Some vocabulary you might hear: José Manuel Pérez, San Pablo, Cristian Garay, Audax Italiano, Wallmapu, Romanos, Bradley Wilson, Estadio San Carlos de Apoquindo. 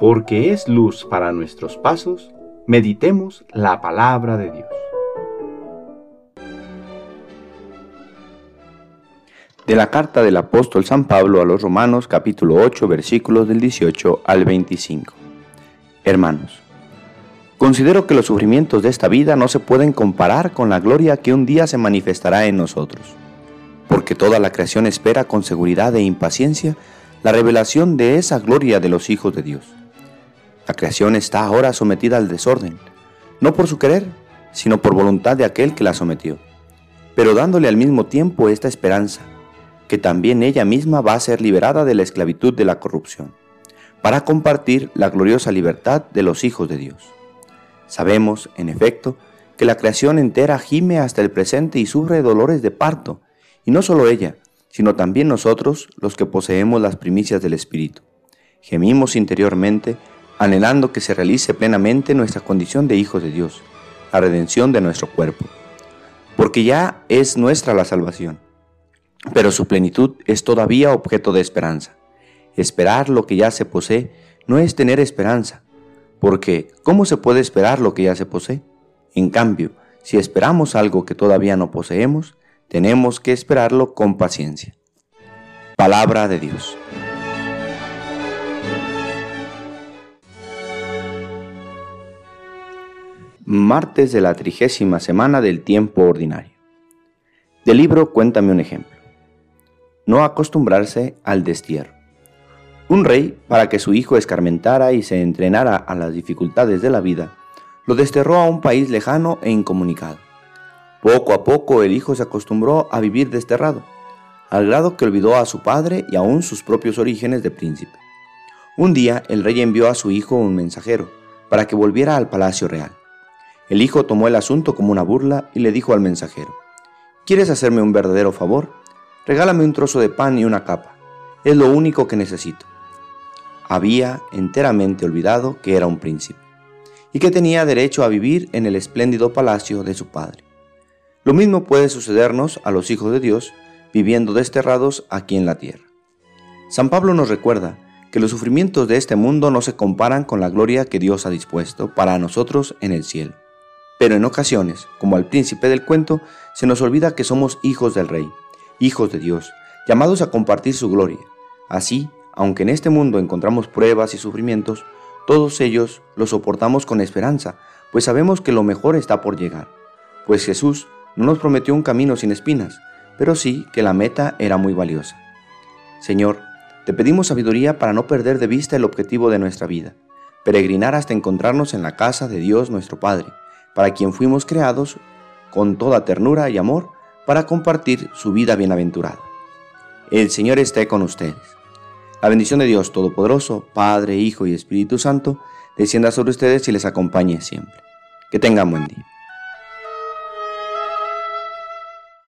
porque es luz para nuestros pasos, meditemos la palabra de Dios. De la carta del apóstol San Pablo a los Romanos, capítulo 8, versículos del 18 al 25. Hermanos, considero que los sufrimientos de esta vida no se pueden comparar con la gloria que un día se manifestará en nosotros, porque toda la creación espera con seguridad e impaciencia la revelación de esa gloria de los hijos de Dios. La creación está ahora sometida al desorden, no por su querer, sino por voluntad de aquel que la sometió, pero dándole al mismo tiempo esta esperanza, que también ella misma va a ser liberada de la esclavitud de la corrupción, para compartir la gloriosa libertad de los hijos de Dios. Sabemos, en efecto, que la creación entera gime hasta el presente y sufre dolores de parto, y no solo ella, sino también nosotros, los que poseemos las primicias del Espíritu. Gemimos interiormente, anhelando que se realice plenamente nuestra condición de hijos de Dios, la redención de nuestro cuerpo, porque ya es nuestra la salvación. Pero su plenitud es todavía objeto de esperanza. Esperar lo que ya se posee no es tener esperanza, porque ¿cómo se puede esperar lo que ya se posee? En cambio, si esperamos algo que todavía no poseemos, tenemos que esperarlo con paciencia. Palabra de Dios. Martes de la 30ª semana del tiempo ordinario. Del libro Cuéntame un ejemplo. No acostumbrarse al destierro. Un rey, para que su hijo escarmentara y se entrenara a las dificultades de la vida, lo desterró a un país lejano e incomunicado. Poco a poco el hijo se acostumbró a vivir desterrado, al grado que olvidó a su padre y aún sus propios orígenes de príncipe. Un día el rey envió a su hijo un mensajero para que volviera al palacio real. El hijo tomó el asunto como una burla y le dijo al mensajero: ¿Quieres hacerme un verdadero favor? Regálame un trozo de pan y una capa. Es lo único que necesito. Había enteramente olvidado que era un príncipe y que tenía derecho a vivir en el espléndido palacio de su padre. Lo mismo puede sucedernos a los hijos de Dios viviendo desterrados aquí en la tierra. San Pablo nos recuerda que los sufrimientos de este mundo no se comparan con la gloria que Dios ha dispuesto para nosotros en el cielo. Pero en ocasiones, como al príncipe del cuento, se nos olvida que somos hijos del Rey, hijos de Dios, llamados a compartir su gloria. Así, aunque en este mundo encontramos pruebas y sufrimientos, todos ellos los soportamos con esperanza, pues sabemos que lo mejor está por llegar. Pues Jesús no nos prometió un camino sin espinas, pero sí que la meta era muy valiosa. Señor, te pedimos sabiduría para no perder de vista el objetivo de nuestra vida, peregrinar hasta encontrarnos en la casa de Dios nuestro Padre, para quien fuimos creados con toda ternura y amor para compartir su vida bienaventurada. El Señor esté con ustedes. La bendición de Dios Todopoderoso, Padre, Hijo y Espíritu Santo, descienda sobre ustedes y les acompañe siempre. Que tengan buen día.